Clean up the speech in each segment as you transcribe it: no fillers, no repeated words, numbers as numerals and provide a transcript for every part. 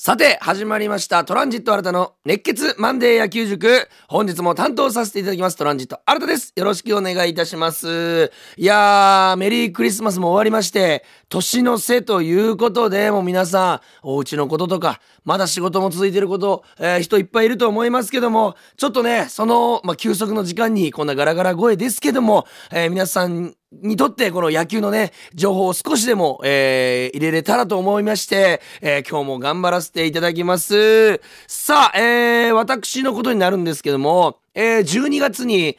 さて始まりましたトランジット新たの熱血マンデー野球塾、本日も担当させていただきますトランジット新たです。よろしくお願いいたします。いやー、メリークリスマスも終わりまして年の瀬ということで、もう皆さんお家のこととかまだ仕事も続いていること、人いっぱいいると思いますけども、ちょっとねその、休息の時間にこんなガラガラ声ですけども、皆さんにとってこの野球のね情報を少しでも、入れれたらと思いまして、今日も頑張らせていただきます。さあ、私のことになるんですけども、12月に、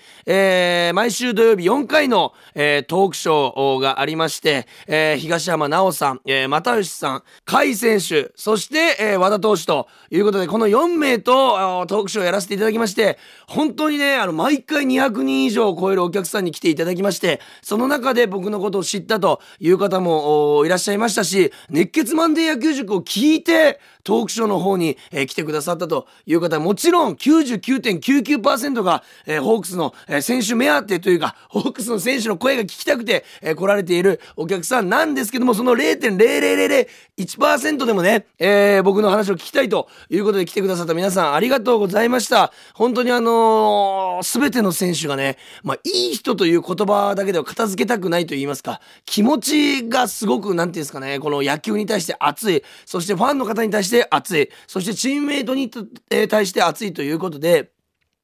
毎週土曜日4回の、トークショーがありまして、東浜直さん、又吉さん、甲斐選手、そして、和田投手ということで、この4名とトークショーをやらせていただきまして、本当にね、毎回200人以上を超えるお客さんに来ていただきまして、その中で僕のことを知ったという方もいらっしゃいましたし、熱血マンデー野球塾を聞いて、トークショーの方に、来てくださったという方、もちろん 99.99%が、ホークスの、選手目当てというかホークスの選手の声が聞きたくて、来られているお客さんなんですけども、その 0.0001% でもね、僕の話を聞きたいということで来てくださった皆さんありがとうございました。本当に全ての選手がね、いい人という言葉だけでは片付けたくないと言いますか、気持ちがすごくなんていうんですかね、この野球に対して熱い、そしてファンの方に対して熱い、そしてチームメイトに対して熱いということで、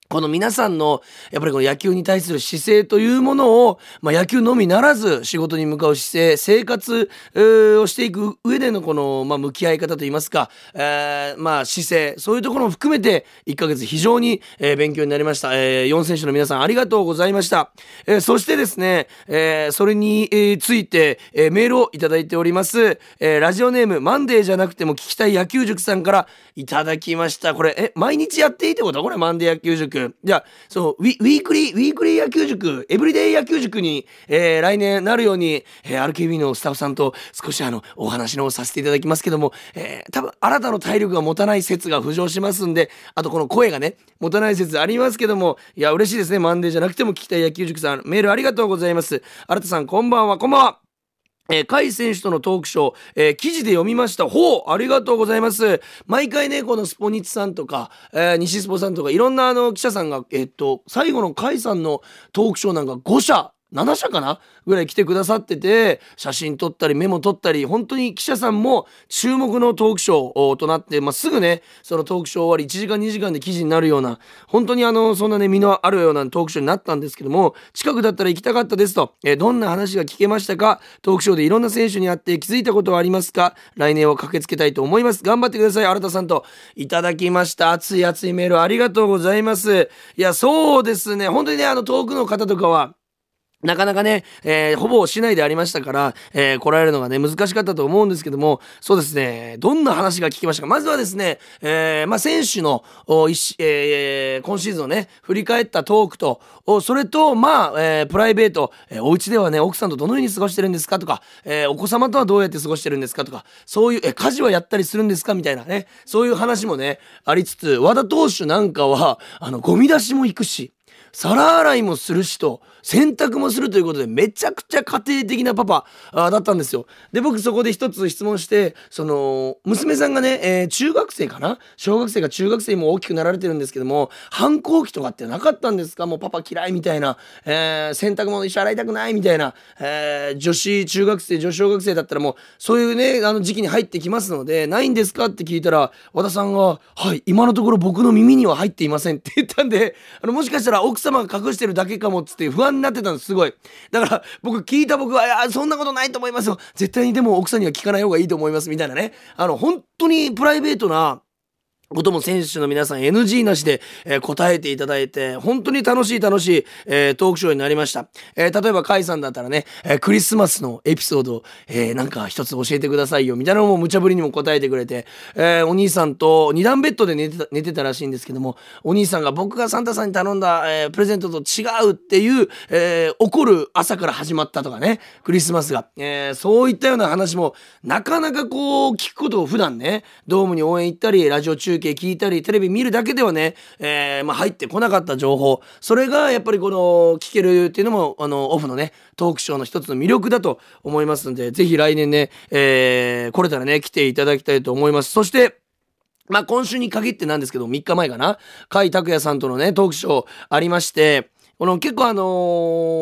この皆さんのやっぱりこの野球に対する姿勢というものを、野球のみならず仕事に向かう姿勢、生活をしていく上でのこの、向き合い方といいますか、姿勢、そういうところも含めて1ヶ月非常に、勉強になりました。4選手の皆さんありがとうございました。そしてですね、それについて、メールをいただいております、ラジオネームマンデーじゃなくても聞きたい野球塾さんからいただきました。これ毎日やっていいってこと？これマンデー野球塾、じゃあそうウィークリー野球塾、エブリデイ野球塾に、来年なるように、RKB のスタッフさんと少しお話のをさせていただきますけども、多分新たな体力が持たない説が浮上しますんで、あとこの声がね持たない説ありますけども、いや嬉しいですね。マンデーじゃなくても聞きたい野球塾さん、メールありがとうございます。新田さんこんばんは。こんばんは。甲斐選手とのトークショー、記事で読みました。ありがとうございます。毎回ね、このスポニチさんとか、西スポさんとか、いろんな記者さんが、最後の甲斐さんのトークショーなんか5社、7社かなぐらい来てくださってて、写真撮ったりメモ撮ったり、本当に記者さんも注目のトークショーとなって、すぐねそのトークショー終わり1時間2時間で記事になるような、本当にそんなね身のあるようなトークショーになったんですけども、近くだったら行きたかったですと、どんな話が聞けましたか？トークショーでいろんな選手に会って気づいたことはありますか？来年は駆けつけたいと思います。頑張ってください新田さんといただきました。熱いメールありがとうございます。いやそうですね、本当にね遠くの方とかはなかなかね、ほぼ市内でありましたから、来られるのがね難しかったと思うんですけども、そうですね、どんな話が聞きましたか。まずはですね、選手の、今シーズンをね振り返ったトークと、それとプライベート、お家ではね奥さんとどのように過ごしてるんですかとか、お子様とはどうやって過ごしてるんですかとか、そういう、家事はやったりするんですかみたいなね、そういう話もねありつつ、和田投手なんかはゴミ出しも行くし皿洗いもするしと洗濯もするということで、めちゃくちゃ家庭的なパパだったんですよ。で僕そこで一つ質問して、その娘さんがね、中学生かな、小学生か中学生も大きくなられてるんですけども、反抗期とかってなかったんですか？もうパパ嫌いみたいな、洗濯物一緒洗いたくないみたいな、女子中学生女子小学生だったらもうそういうね時期に入ってきますのでないんですかって聞いたら、和田さんがはい今のところ僕の耳には入っていませんって言ったんで、もしかしたら奥様が隠してるだけかもっつって不安になってたんです。すごいだから僕はそんなことないと思いますよ、絶対にでも奥さんには聞かない方がいいと思いますみたいなね、本当にプライベートなことも選手の皆さん NG なしで答えていただいて、本当に楽しいトークショーになりました。例えば甲斐さんだったらね、クリスマスのエピソードをなんか一つ教えてくださいよみたいなのも無茶ぶりにも答えてくれて、お兄さんと2段ベッドで寝てたらしいんですけども、お兄さんが僕がサンタさんに頼んだプレゼントと違うっていう怒る朝から始まったとかね、クリスマスがそういったような話もなかなか聞くことを、普段ねドームに応援行ったりラジオ中聞いたりテレビ見るだけではね、入ってこなかった情報、それがやっぱりこの聞けるっていうのもオフのねトークショーの一つの魅力だと思いますので、ぜひ来年ね、来れたらね来ていただきたいと思います。そしてまあ今週に限ってなんですけど、3日前かな、甲斐拓也さんとのねトークショーありまして、この結構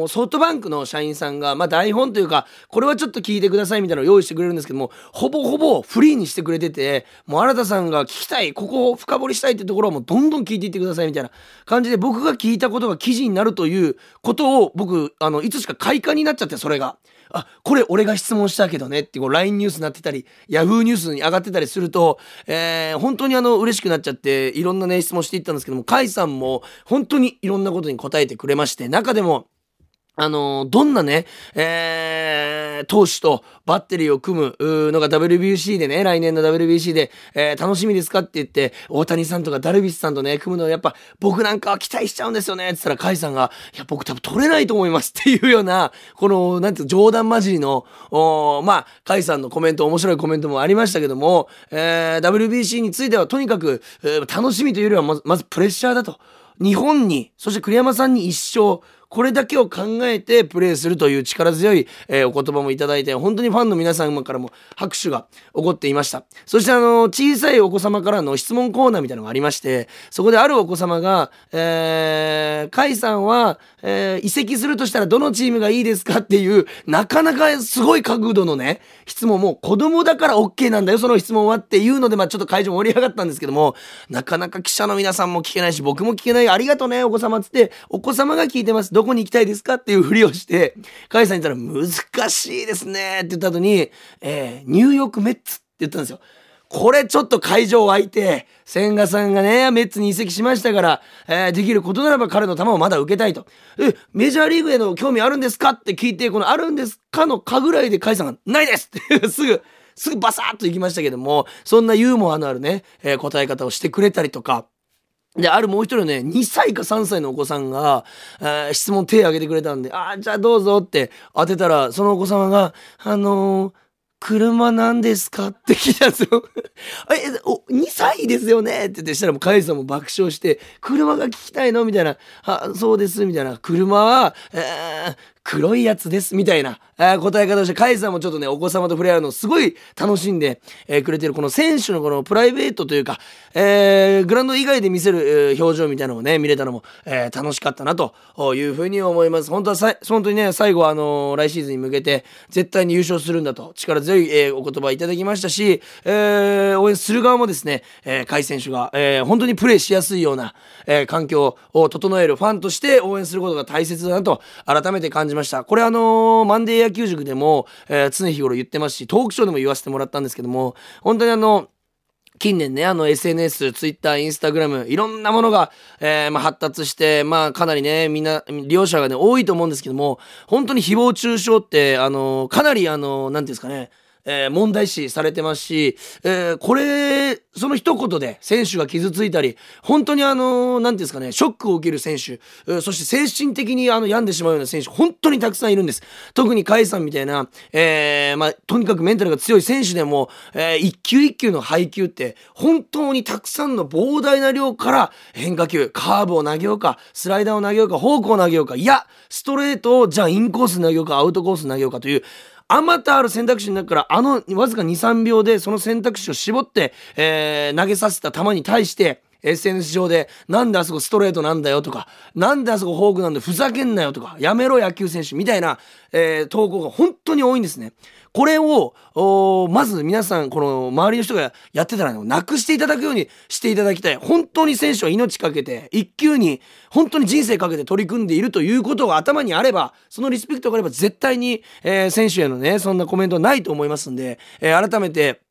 ソフトバンクの社員さんが、まあ台本というか、これはちょっと聞いてくださいみたいなのを用意してくれるんですけども、ほぼほぼフリーにしてくれてて、もう新田さんが聞きたい、ここを深掘りしたいってところはもうどんどん聞いていってくださいみたいな感じで、僕が聞いたことが記事になるということを、僕、いつしか快感になっちゃって、それが。あ、これ俺が質問したけどねって、こう LINE ニュースになってたり、Yahoo ニュースに上がってたりすると、本当に嬉しくなっちゃって、いろんなね、質問していったんですけども、甲斐さんも本当にいろんなことに答えてくれまして、中でも、どんなね、投手とバッテリーを組むのが WBC でね、来年の WBC で、楽しみですかって言って、大谷さんとかダルビッシュさんとね、組むのやっぱ僕なんかは期待しちゃうんですよね、って言ったら甲斐さんが、いや、僕多分取れないと思いますっていうような、この、なんていうの、冗談交じりの、まあ、甲斐さんのコメント、面白いコメントもありましたけども、WBC についてはとにかく、楽しみというよりはまずプレッシャーだと。日本に、そして栗山さんに一生、これだけを考えてプレーするという力強い、お言葉もいただいて、本当にファンの皆さんからも拍手が起こっていました。そして小さいお子様からの質問コーナーみたいなのがありまして、そこであるお子様が、甲斐さんは、移籍するとしたらどのチームがいいですかっていう、なかなかすごい角度のね、質問も子供だから OK なんだよ、その質問はっていうので、まあちょっと会場盛り上がったんですけども、なかなか記者の皆さんも聞けないし、僕も聞けない、ありがとうね、お子様つって、お子様が聞いてます。どこに行きたいですかっていうふりをして、甲斐さんに言ったら難しいですねって言った後に、ニューヨークメッツって言ったんですよ。これちょっと会場沸いて、千賀さんがね、メッツに移籍しましたから、できることならば彼の球をまだ受けたいと。メジャーリーグへの興味あるんですかって聞いて、このあるんですかのかぐらいで甲斐さんがないですってすぐバサッと行きましたけども、そんなユーモアのあるね、答え方をしてくれたりとか、で、あるもう一人のね、2歳か3歳のお子さんが、質問手を挙げてくれたんで、じゃあどうぞって当てたら、そのお子様が、車なんですかって聞いたんですよ。2歳ですよねって言ってしたら、もう甲斐さんも爆笑して、車が聞きたいのみたいな、そうです、みたいな。車は、黒いやつです、みたいな、答え方をして、甲斐さんもちょっとね、お子様と触れ合うのをすごい楽しんで、くれてる、この選手のこのプライベートというか、グラウンド以外で見せる、表情みたいなのもね、見れたのも、楽しかったな、というふうに思います。本当にね、最後は来シーズンに向けて、絶対に優勝するんだと、力強い、お言葉いただきましたし、応援する側もですね、甲斐選手が、本当にプレーしやすいような、環境を整えるファンとして応援することが大切だなと、改めて感じました。これマンデー野球塾でも、常日頃言ってますし、トークショーでも言わせてもらったんですけども、本当に近年ね、SNS、Twitter、Instagram、いろんなものが、発達して、かなりね、みんな、利用者がね、多いと思うんですけども、本当に誹謗中傷って、かなり、なんていうんですかね、問題視されてますし、これ、その一言で選手が傷ついたり、本当になんていうんですかね、ショックを受ける選手、そして精神的に病んでしまうような選手、本当にたくさんいるんです。特に甲斐さんみたいな、とにかくメンタルが強い選手でも、一球一球の配球って、本当にたくさんの膨大な量から変化球、カーブを投げようか、スライダーを投げようか、フォークを投げようか、いや、ストレートをじゃあインコースに投げようか、アウトコースに投げようかという、あまたある選択肢の中からわずか 2,3 秒でその選択肢を絞って、投げさせた球に対して SNS 上でなんであそこストレートなんだよとか、なんであそこフォークなんだよ、ふざけんなよとか、やめろ野球選手みたいな、投稿が本当に多いんですね。これをまず皆さん、この周りの人がやってたらなくしていただくようにしていただきたい。本当に選手は命かけて、一球に本当に人生かけて取り組んでいるということが頭にあれば、そのリスペクトがあれば絶対に、選手へのね、そんなコメントはないと思いますんで、改めて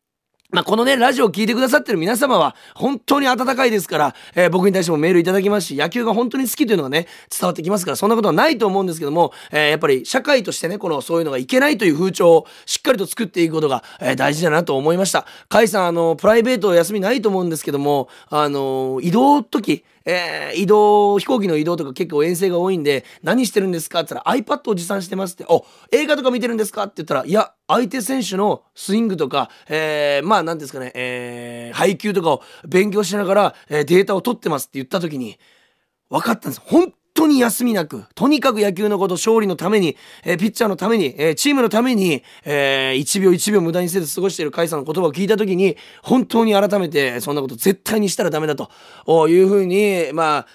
このね、ラジオを聞いてくださってる皆様は、本当に温かいですから、僕に対してもメールいただきますし、野球が本当に好きというのがね、伝わってきますから、そんなことはないと思うんですけども、やっぱり社会としてね、そういうのがいけないという風潮をしっかりと作っていくことが、大事だなと思いました。甲斐さん、プライベートお休みないと思うんですけども、移動の時、飛行機の移動とか結構遠征が多いんで、何してるんですかって言ったら iPad を持参してますって、映画とか見てるんですかって言ったら、いや、相手選手のスイングとか、なんですかね、配球とかを勉強しながら、データを取ってますって言った時に、分かったんです。本当当に休みなく、とにかく野球のこと、勝利のために、ピッチャーのために、チームのために、1秒1秒無駄にせず過ごしている甲斐さんの言葉を聞いたときに、本当に改めて、そんなこと絶対にしたらダメだというふうに、まあ、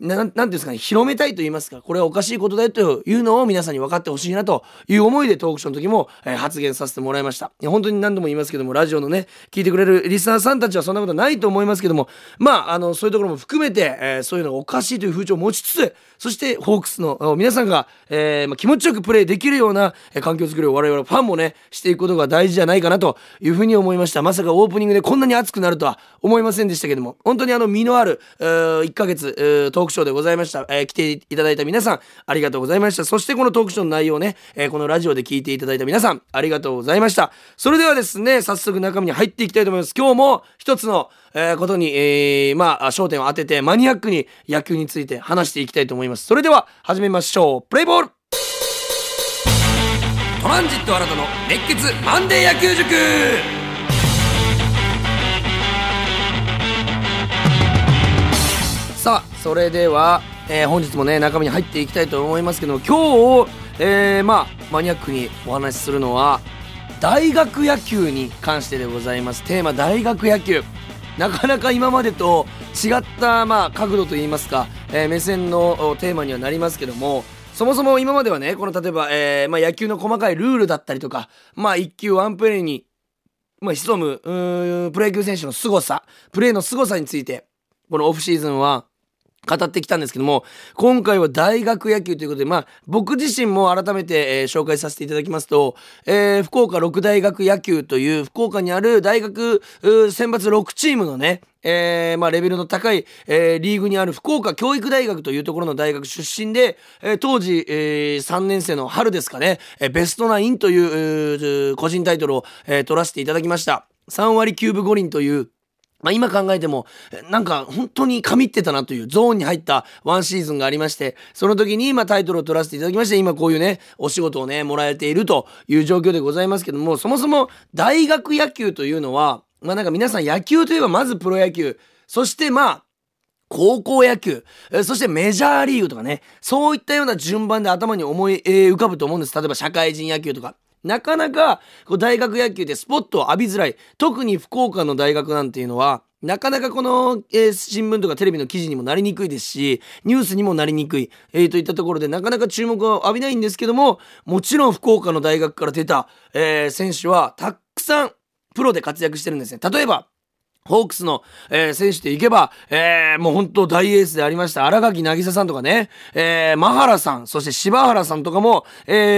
なんていうんですかね、広めたいと言いますか、これはおかしいことだよというのを皆さんに分かってほしいなという思いでトークショーの時も発言させてもらいました。本当に何度も言いますけども、ラジオのね、聞いてくれるリスナーさんたちはそんなことないと思いますけども、まあ、そういうところも含めて、そういうのがおかしいという風潮を持ちつつ、そしてホークスの皆さんが、まあ、気持ちよくプレーできるような環境づくりを我々ファンもねしていくことが大事じゃないかなというふうに思いました。まさかオープニングでこんなに熱くなるとは思いませんでしたけども、本当に実のある1ヶ月トークショーでございました。来ていただいた皆さんありがとうございました。そしてこのトークショーの内容ね、このラジオで聞いていただいた皆さんありがとうございました。それではですね、早速中身に入っていきたいと思います。今日も一つのことにまあ焦点を当てて、マニアックに野球について話していきたいと思います。それでは始めましょう。プレイボールトランジット新たの熱血マンデー野球塾。さあ、それでは、本日もね中身に入っていきたいと思いますけども、今日、まあ、マニアックにお話しするのは大学野球に関してでございます。テーマ大学野球、なかなか今までと違った、まあ、角度といいますか、目線のテーマにはなりますけども、そもそも今まではね、この例えば、まあ、野球の細かいルールだったりとか、まあ、1球1プレーに、まあ、潜むプロ野球選手の凄さ、プレーの凄さについてこのオフシーズンは語ってきたんですけども、今回は大学野球ということで、まあ、僕自身も改めて、紹介させていただきますと、福岡六大学野球という福岡にある大学選抜6チームのね、まあ、レベルの高い、リーグにある福岡教育大学というところの大学出身で、当時、3年生の春ですかね、ベストナインという個人タイトルを、取らせていただきました。3割9分5厘という、まあ、今考えてもなんか本当に神ってたなというゾーンに入ったワンシーズンがありまして、その時にまあタイトルを取らせていただきまして、今こういうねお仕事をねもらえているという状況でございますけども、そもそも大学野球というのは、まあなんか皆さん野球といえばまずプロ野球、そしてまあ高校野球、そしてメジャーリーグとかね、そういったような順番で頭に思い浮かぶと思うんです。例えば社会人野球とか、なかなかこう大学野球でスポットを浴びづらい、特に福岡の大学なんていうのはなかなかこの、新聞とかテレビの記事にもなりにくいですし、ニュースにもなりにくい、といったところでなかなか注目を浴びないんですけども、もちろん福岡の大学から出た、選手はたくさんプロで活躍してるんですね。例えばホークスの、選手でいけば、もう本当大エースでありました新垣渚さんとかね、真原さん、そして柴原さんとかも、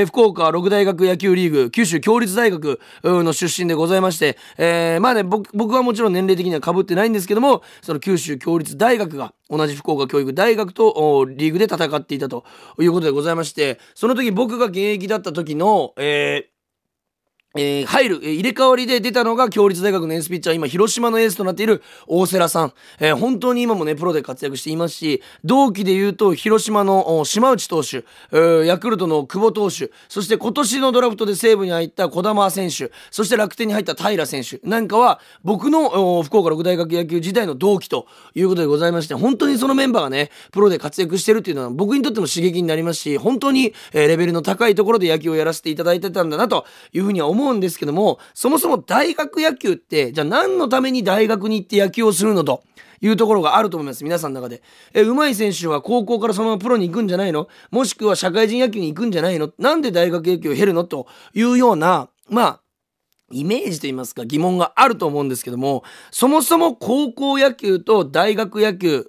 福岡六大学野球リーグ九州共立大学の出身でございまして、まあね、僕はもちろん年齢的には被ってないんですけども、その九州共立大学が同じ福岡教育大学とリーグで戦っていたということでございまして、その時僕が現役だった時の、入れ替わりで出たのが共立大学のエースピッチャー、今広島のエースとなっている大瀬良さん、本当に今もねプロで活躍していますし、同期で言うと広島の島内投手、ヤクルトの久保投手、そして今年のドラフトで西武に入った児玉選手、そして楽天に入った平選手なんかは僕の福岡六大学野球時代の同期ということでございまして、本当にそのメンバーがねプロで活躍しているというのは僕にとっても刺激になりますし、本当にレベルの高いところで野球をやらせていただいてたんだなというふうには思うんですけども、そもそも大学野球って、じゃあ何のために大学に行って野球をするのというところがあると思います。皆さんの中で上手い選手は高校からそのままプロに行くんじゃないの、もしくは社会人野球に行くんじゃないの、なんで大学野球を経るのというような、まあイメージといいますか疑問があると思うんですけども、そもそも高校野球と大学野球、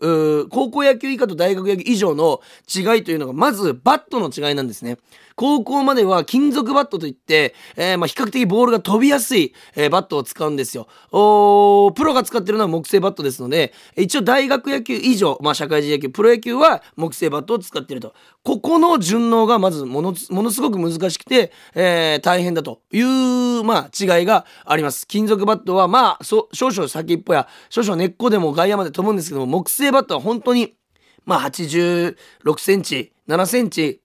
高校野球以下と大学野球以上の違いというのが、まずバットの違いなんですね。高校までは金属バットといって、まあ比較的ボールが飛びやすい、バットを使うんですよ。プロが使ってるのは木製バットですので、一応大学野球以上、まあ社会人野球、プロ野球は木製バットを使っていると。ここの順応がまずものすごく難しくて、大変だという、まあ違いがあります。金属バットはまあ少々先っぽや少々根っこでも外野まで飛ぶんですけども、木製バットは本当にまあ86センチ、7センチ、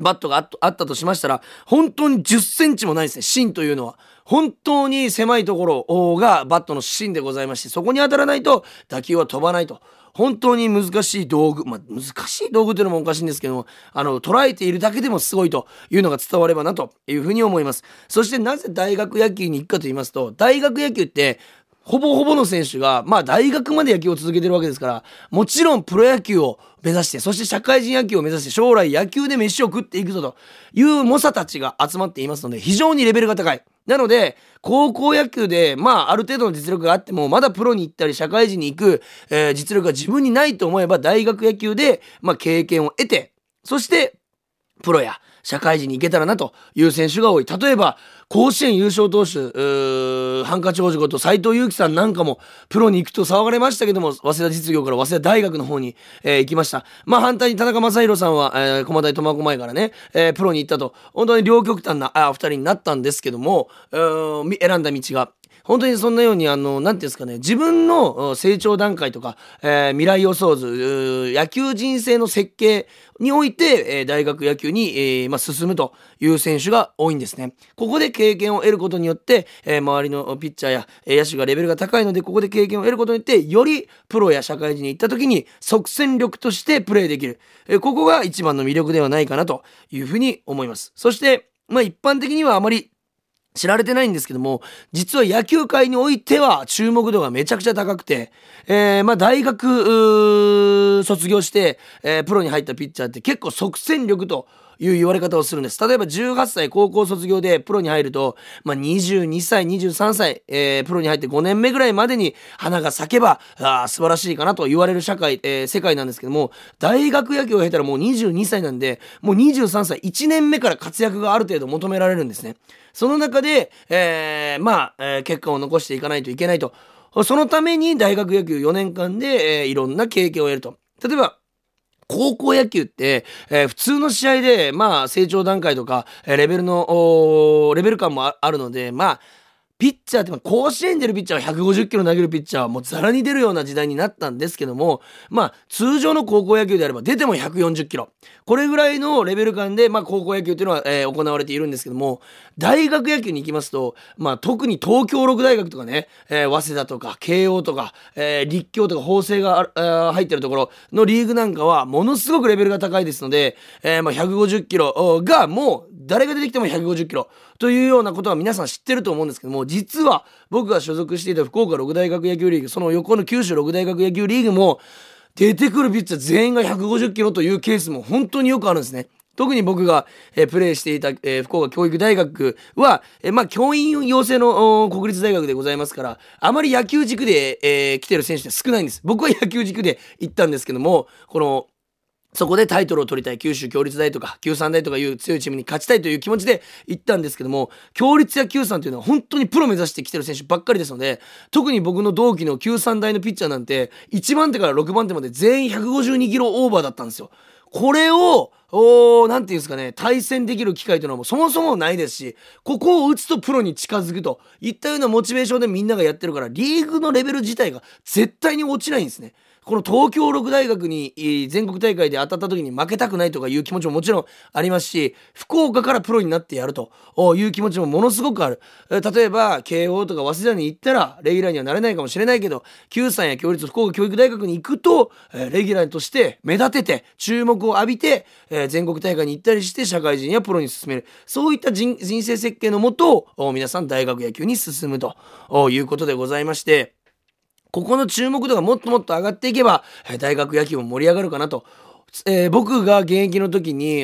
バットがあったとしましたら、本当に10センチもないですね。芯というのは本当に狭いところがバットの芯でございまして、そこに当たらないと打球は飛ばないと、本当に難しい道具、難しい道具というのもおかしいんですけども、捉えているだけでもすごいというのが伝わればなというふうに思います。そしてなぜ大学野球に行くかと言いますと、大学野球ってほぼほぼの選手が、大学まで野球を続けてるわけですから、もちろんプロ野球を目指して、そして社会人野球を目指して、将来野球で飯を食っていくぞという猛者たちが集まっていますので、非常にレベルが高い。なので高校野球で、ある程度の実力があっても、まだプロに行ったり社会人に行く、実力が自分にないと思えば、大学野球で、経験を得て、そしてプロや社会人に行けたらなという選手が多い。例えば甲子園優勝投手ハンカチ王子こと斎藤佑樹さんなんかもプロに行くと騒がれましたけども、早稲田実業から早稲田大学の方に、行きました。反対に田中将大さんは、駒大苫小牧からね、プロに行ったと、本当に両極端な2人になったんですけども、選んだ道が本当にそんなように、なんていうんですかね、自分の成長段階とか、未来予想図、野球人生の設計において、大学野球に、進むという選手が多いんですね。ここで経験を得ることによって、周りのピッチャーや野手がレベルが高いので、ここで経験を得ることによって、よりプロや社会人に行った時に即戦力としてプレーできる。ここが一番の魅力ではないかなというふうに思います。そして、一般的にはあまり知られてないんですけども、実は野球界においては注目度がめちゃくちゃ高くて、大学卒業して、プロに入ったピッチャーって結構即戦力という言われ方をするんです。例えば18歳高校卒業でプロに入ると、22歳23歳、プロに入って5年目ぐらいまでに花が咲けば素晴らしいかなと言われる社会、世界なんですけども、大学野球を経たらもう22歳なんで、もう23歳1年目から活躍がある程度求められるんですね。その中で、結果を残していかないといけないと。そのために大学野球4年間で、いろんな経験を得ると。例えば高校野球って、普通の試合で、成長段階とか、レベル感もあるので、ピッチャーって、甲子園に出るピッチャーは150キロ投げるピッチャーはもうザラに出るような時代になったんですけども、通常の高校野球であれば出ても140キロ。これぐらいのレベル感で、高校野球っていうのは、行われているんですけども、大学野球に行きますと、特に東京六大学とかね、早稲田とか慶応とか、立教とか法政が入ってるところのリーグなんかはものすごくレベルが高いですので、150キロがもう誰が出てきても150キロというようなことは皆さん知ってると思うんですけども、実は僕が所属していた福岡六大学野球リーグ、その横の九州六大学野球リーグも出てくるピッチャー全員が150キロというケースも本当によくあるんですね。特に僕がプレーしていた福岡教育大学は、教員養成の国立大学でございますから、あまり野球軸で来てる選手は少ないんです。僕は野球軸で行ったんですけども、そこでタイトルを取りたい、九州共立大とか九三大とかいう強いチームに勝ちたいという気持ちで行ったんですけども、共立や九三というのは本当にプロ目指してきてる選手ばっかりですので、特に僕の同期の九三大のピッチャーなんて1番手から6番手まで全員152キロオーバーだったんですよ。これをなんていうんですかね、対戦できる機会というのはもうそもそもないですし、ここを打つとプロに近づくといったようなモチベーションでみんながやってるから、リーグのレベル自体が絶対に落ちないんですね。この東京六大学に全国大会で当たった時に負けたくないとかいう気持ちももちろんありますし、福岡からプロになってやるという気持ちもものすごくある。例えば慶応とか早稲田に行ったらレギュラーにはなれないかもしれないけど、九三や共立、福岡教育大学に行くとレギュラーとして目立てて注目を浴びて、全国大会に行ったりして社会人やプロに進める。そういった 人生設計のもと、皆さん大学野球に進むということでございまして、ここの注目度がもっともっと上がっていけば、大学野球も盛り上がるかなと。僕が現役の時に、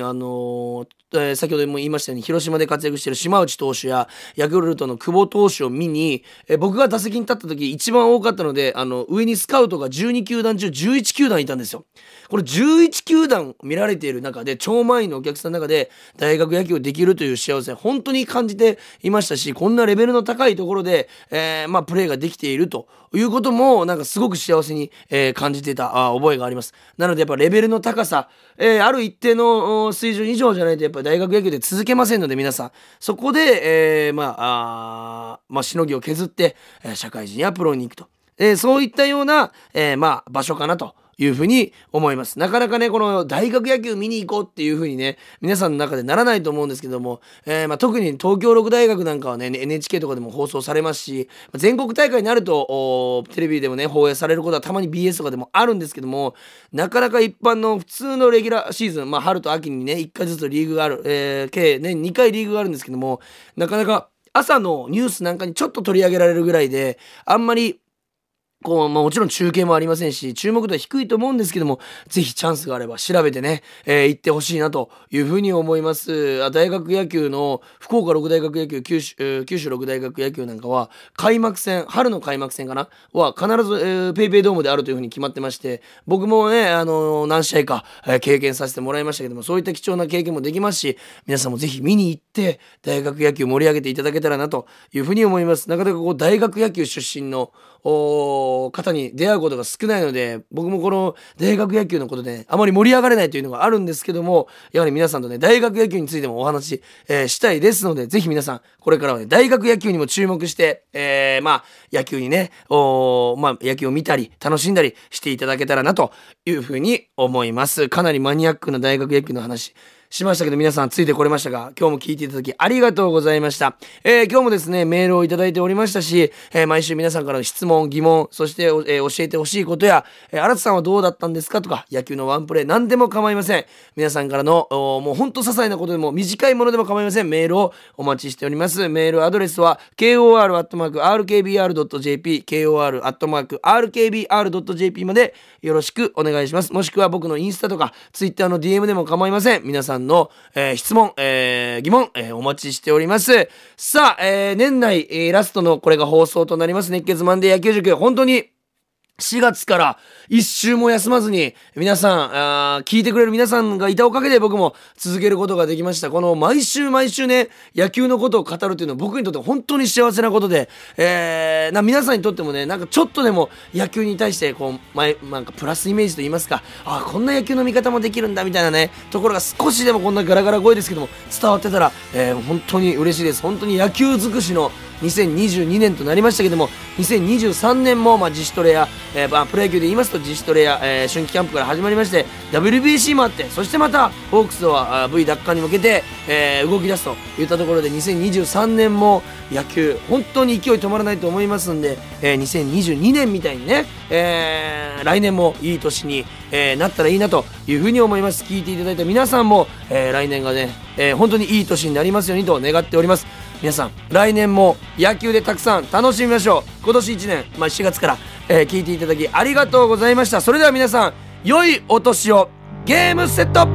先ほども言いましたように広島で活躍している島内投手やヤクルトの久保投手を見に、僕が打席に立った時一番多かったので、上にスカウトが12球団中11球団いたんですよ。これ11球団見られている中で、超満員のお客さんの中で大学野球をできるという幸せ本当に感じていましたし、こんなレベルの高いところで、プレーができているということもすごく幸せに、感じていた覚えがあります。なのでやっぱレベルの高さ、ある一定の水準以上じゃないとやっぱり大学野球で続けませんので、皆さんそこで、しのぎを削って社会人やプロに行くと、そういったような、場所かなというふうに思います。なかなかね、この大学野球見に行こうっていうふうにね、皆さんの中でならないと思うんですけども、特に東京六大学なんかはね、NHK とかでも放送されますし、全国大会になると、テレビでもね、放映されることはたまに BS とかでもあるんですけども、なかなか一般の普通のレギュラーシーズン、春と秋にね、1回ずつリーグがある、計ね、2回リーグがあるんですけども、なかなか朝のニュースなんかにちょっと取り上げられるぐらいで、あんまりこう、もちろん中継もありませんし、注目度は低いと思うんですけども、ぜひチャンスがあれば調べてね、行ってほしいなというふうに思います。大学野球の福岡六大学野球、九州六大学野球なんかは開幕戦、春の開幕戦かなは必ず、PayPay ドームであるというふうに決まってまして、僕もね、何試合か、経験させてもらいましたけども、そういった貴重な経験もできますし、皆さんもぜひ見に行って大学野球盛り上げていただけたらなというふうに思います。なかなかこう大学野球出身の方に出会うことが少ないので、僕もこの大学野球のことで、あまり盛り上がれないというのがあるんですけども、やはり皆さんとね、大学野球についてもお話し、したいですので、ぜひ皆さんこれからはね、大学野球にも注目して、野球にね、野球を見たり楽しんだりしていただけたらなというふうに思います。かなりマニアックな大学野球の話しましたけど、皆さんついてこれましたか？今日も聞いていただきありがとうございました。今日もですね、メールをいただいておりましたし、毎週皆さんからの質問、疑問、そして、教えてほしいことや、新さんはどうだったんですかとか、野球のワンプレー、何でも構いません。皆さんからの、もうほんと些細なことでも、短いものでも構いません。メールをお待ちしております。メールアドレスは、kor@rkbr.jp、kor@rkbr.jp までよろしくお願いします。もしくは僕のインスタとか、ツイッターの DM でも構いません。皆さんの、質問、疑問、お待ちしております。さあ、年内、ラストのこれが放送となります熱血マンデー野球塾、本当に4月から一週も休まずに皆さん、聞いてくれる皆さんがいたおかげで僕も続けることができました。この毎週ね、野球のことを語るというのは僕にとって本当に幸せなことで、皆さんにとってもね、なんかちょっとでも野球に対してこう、なんかプラスイメージといいますか、あ、こんな野球の見方もできるんだみたいなね、ところが少しでもこんなガラガラ声ですけども伝わってたら、本当に嬉しいです。本当に野球尽くしの2022年となりましたけども、2023年も自主トレや、プロ野球で言いますと自主トレや、春季キャンプから始まりまして、 WBC もあって、そしてまたホークスは V 奪還に向けて、動き出すといったところで、2023年も野球本当に勢い止まらないと思いますんで、2022年みたいにね、来年もいい年に、なったらいいなというふうに思います。聞いていただいた皆さんも、来年がね、本当にいい年になりますようにと願っております。皆さん、来年も野球でたくさん楽しみましょう。今年1年、4月から、聞いていただきありがとうございました。それでは皆さん、良いお年を。ゲームセット。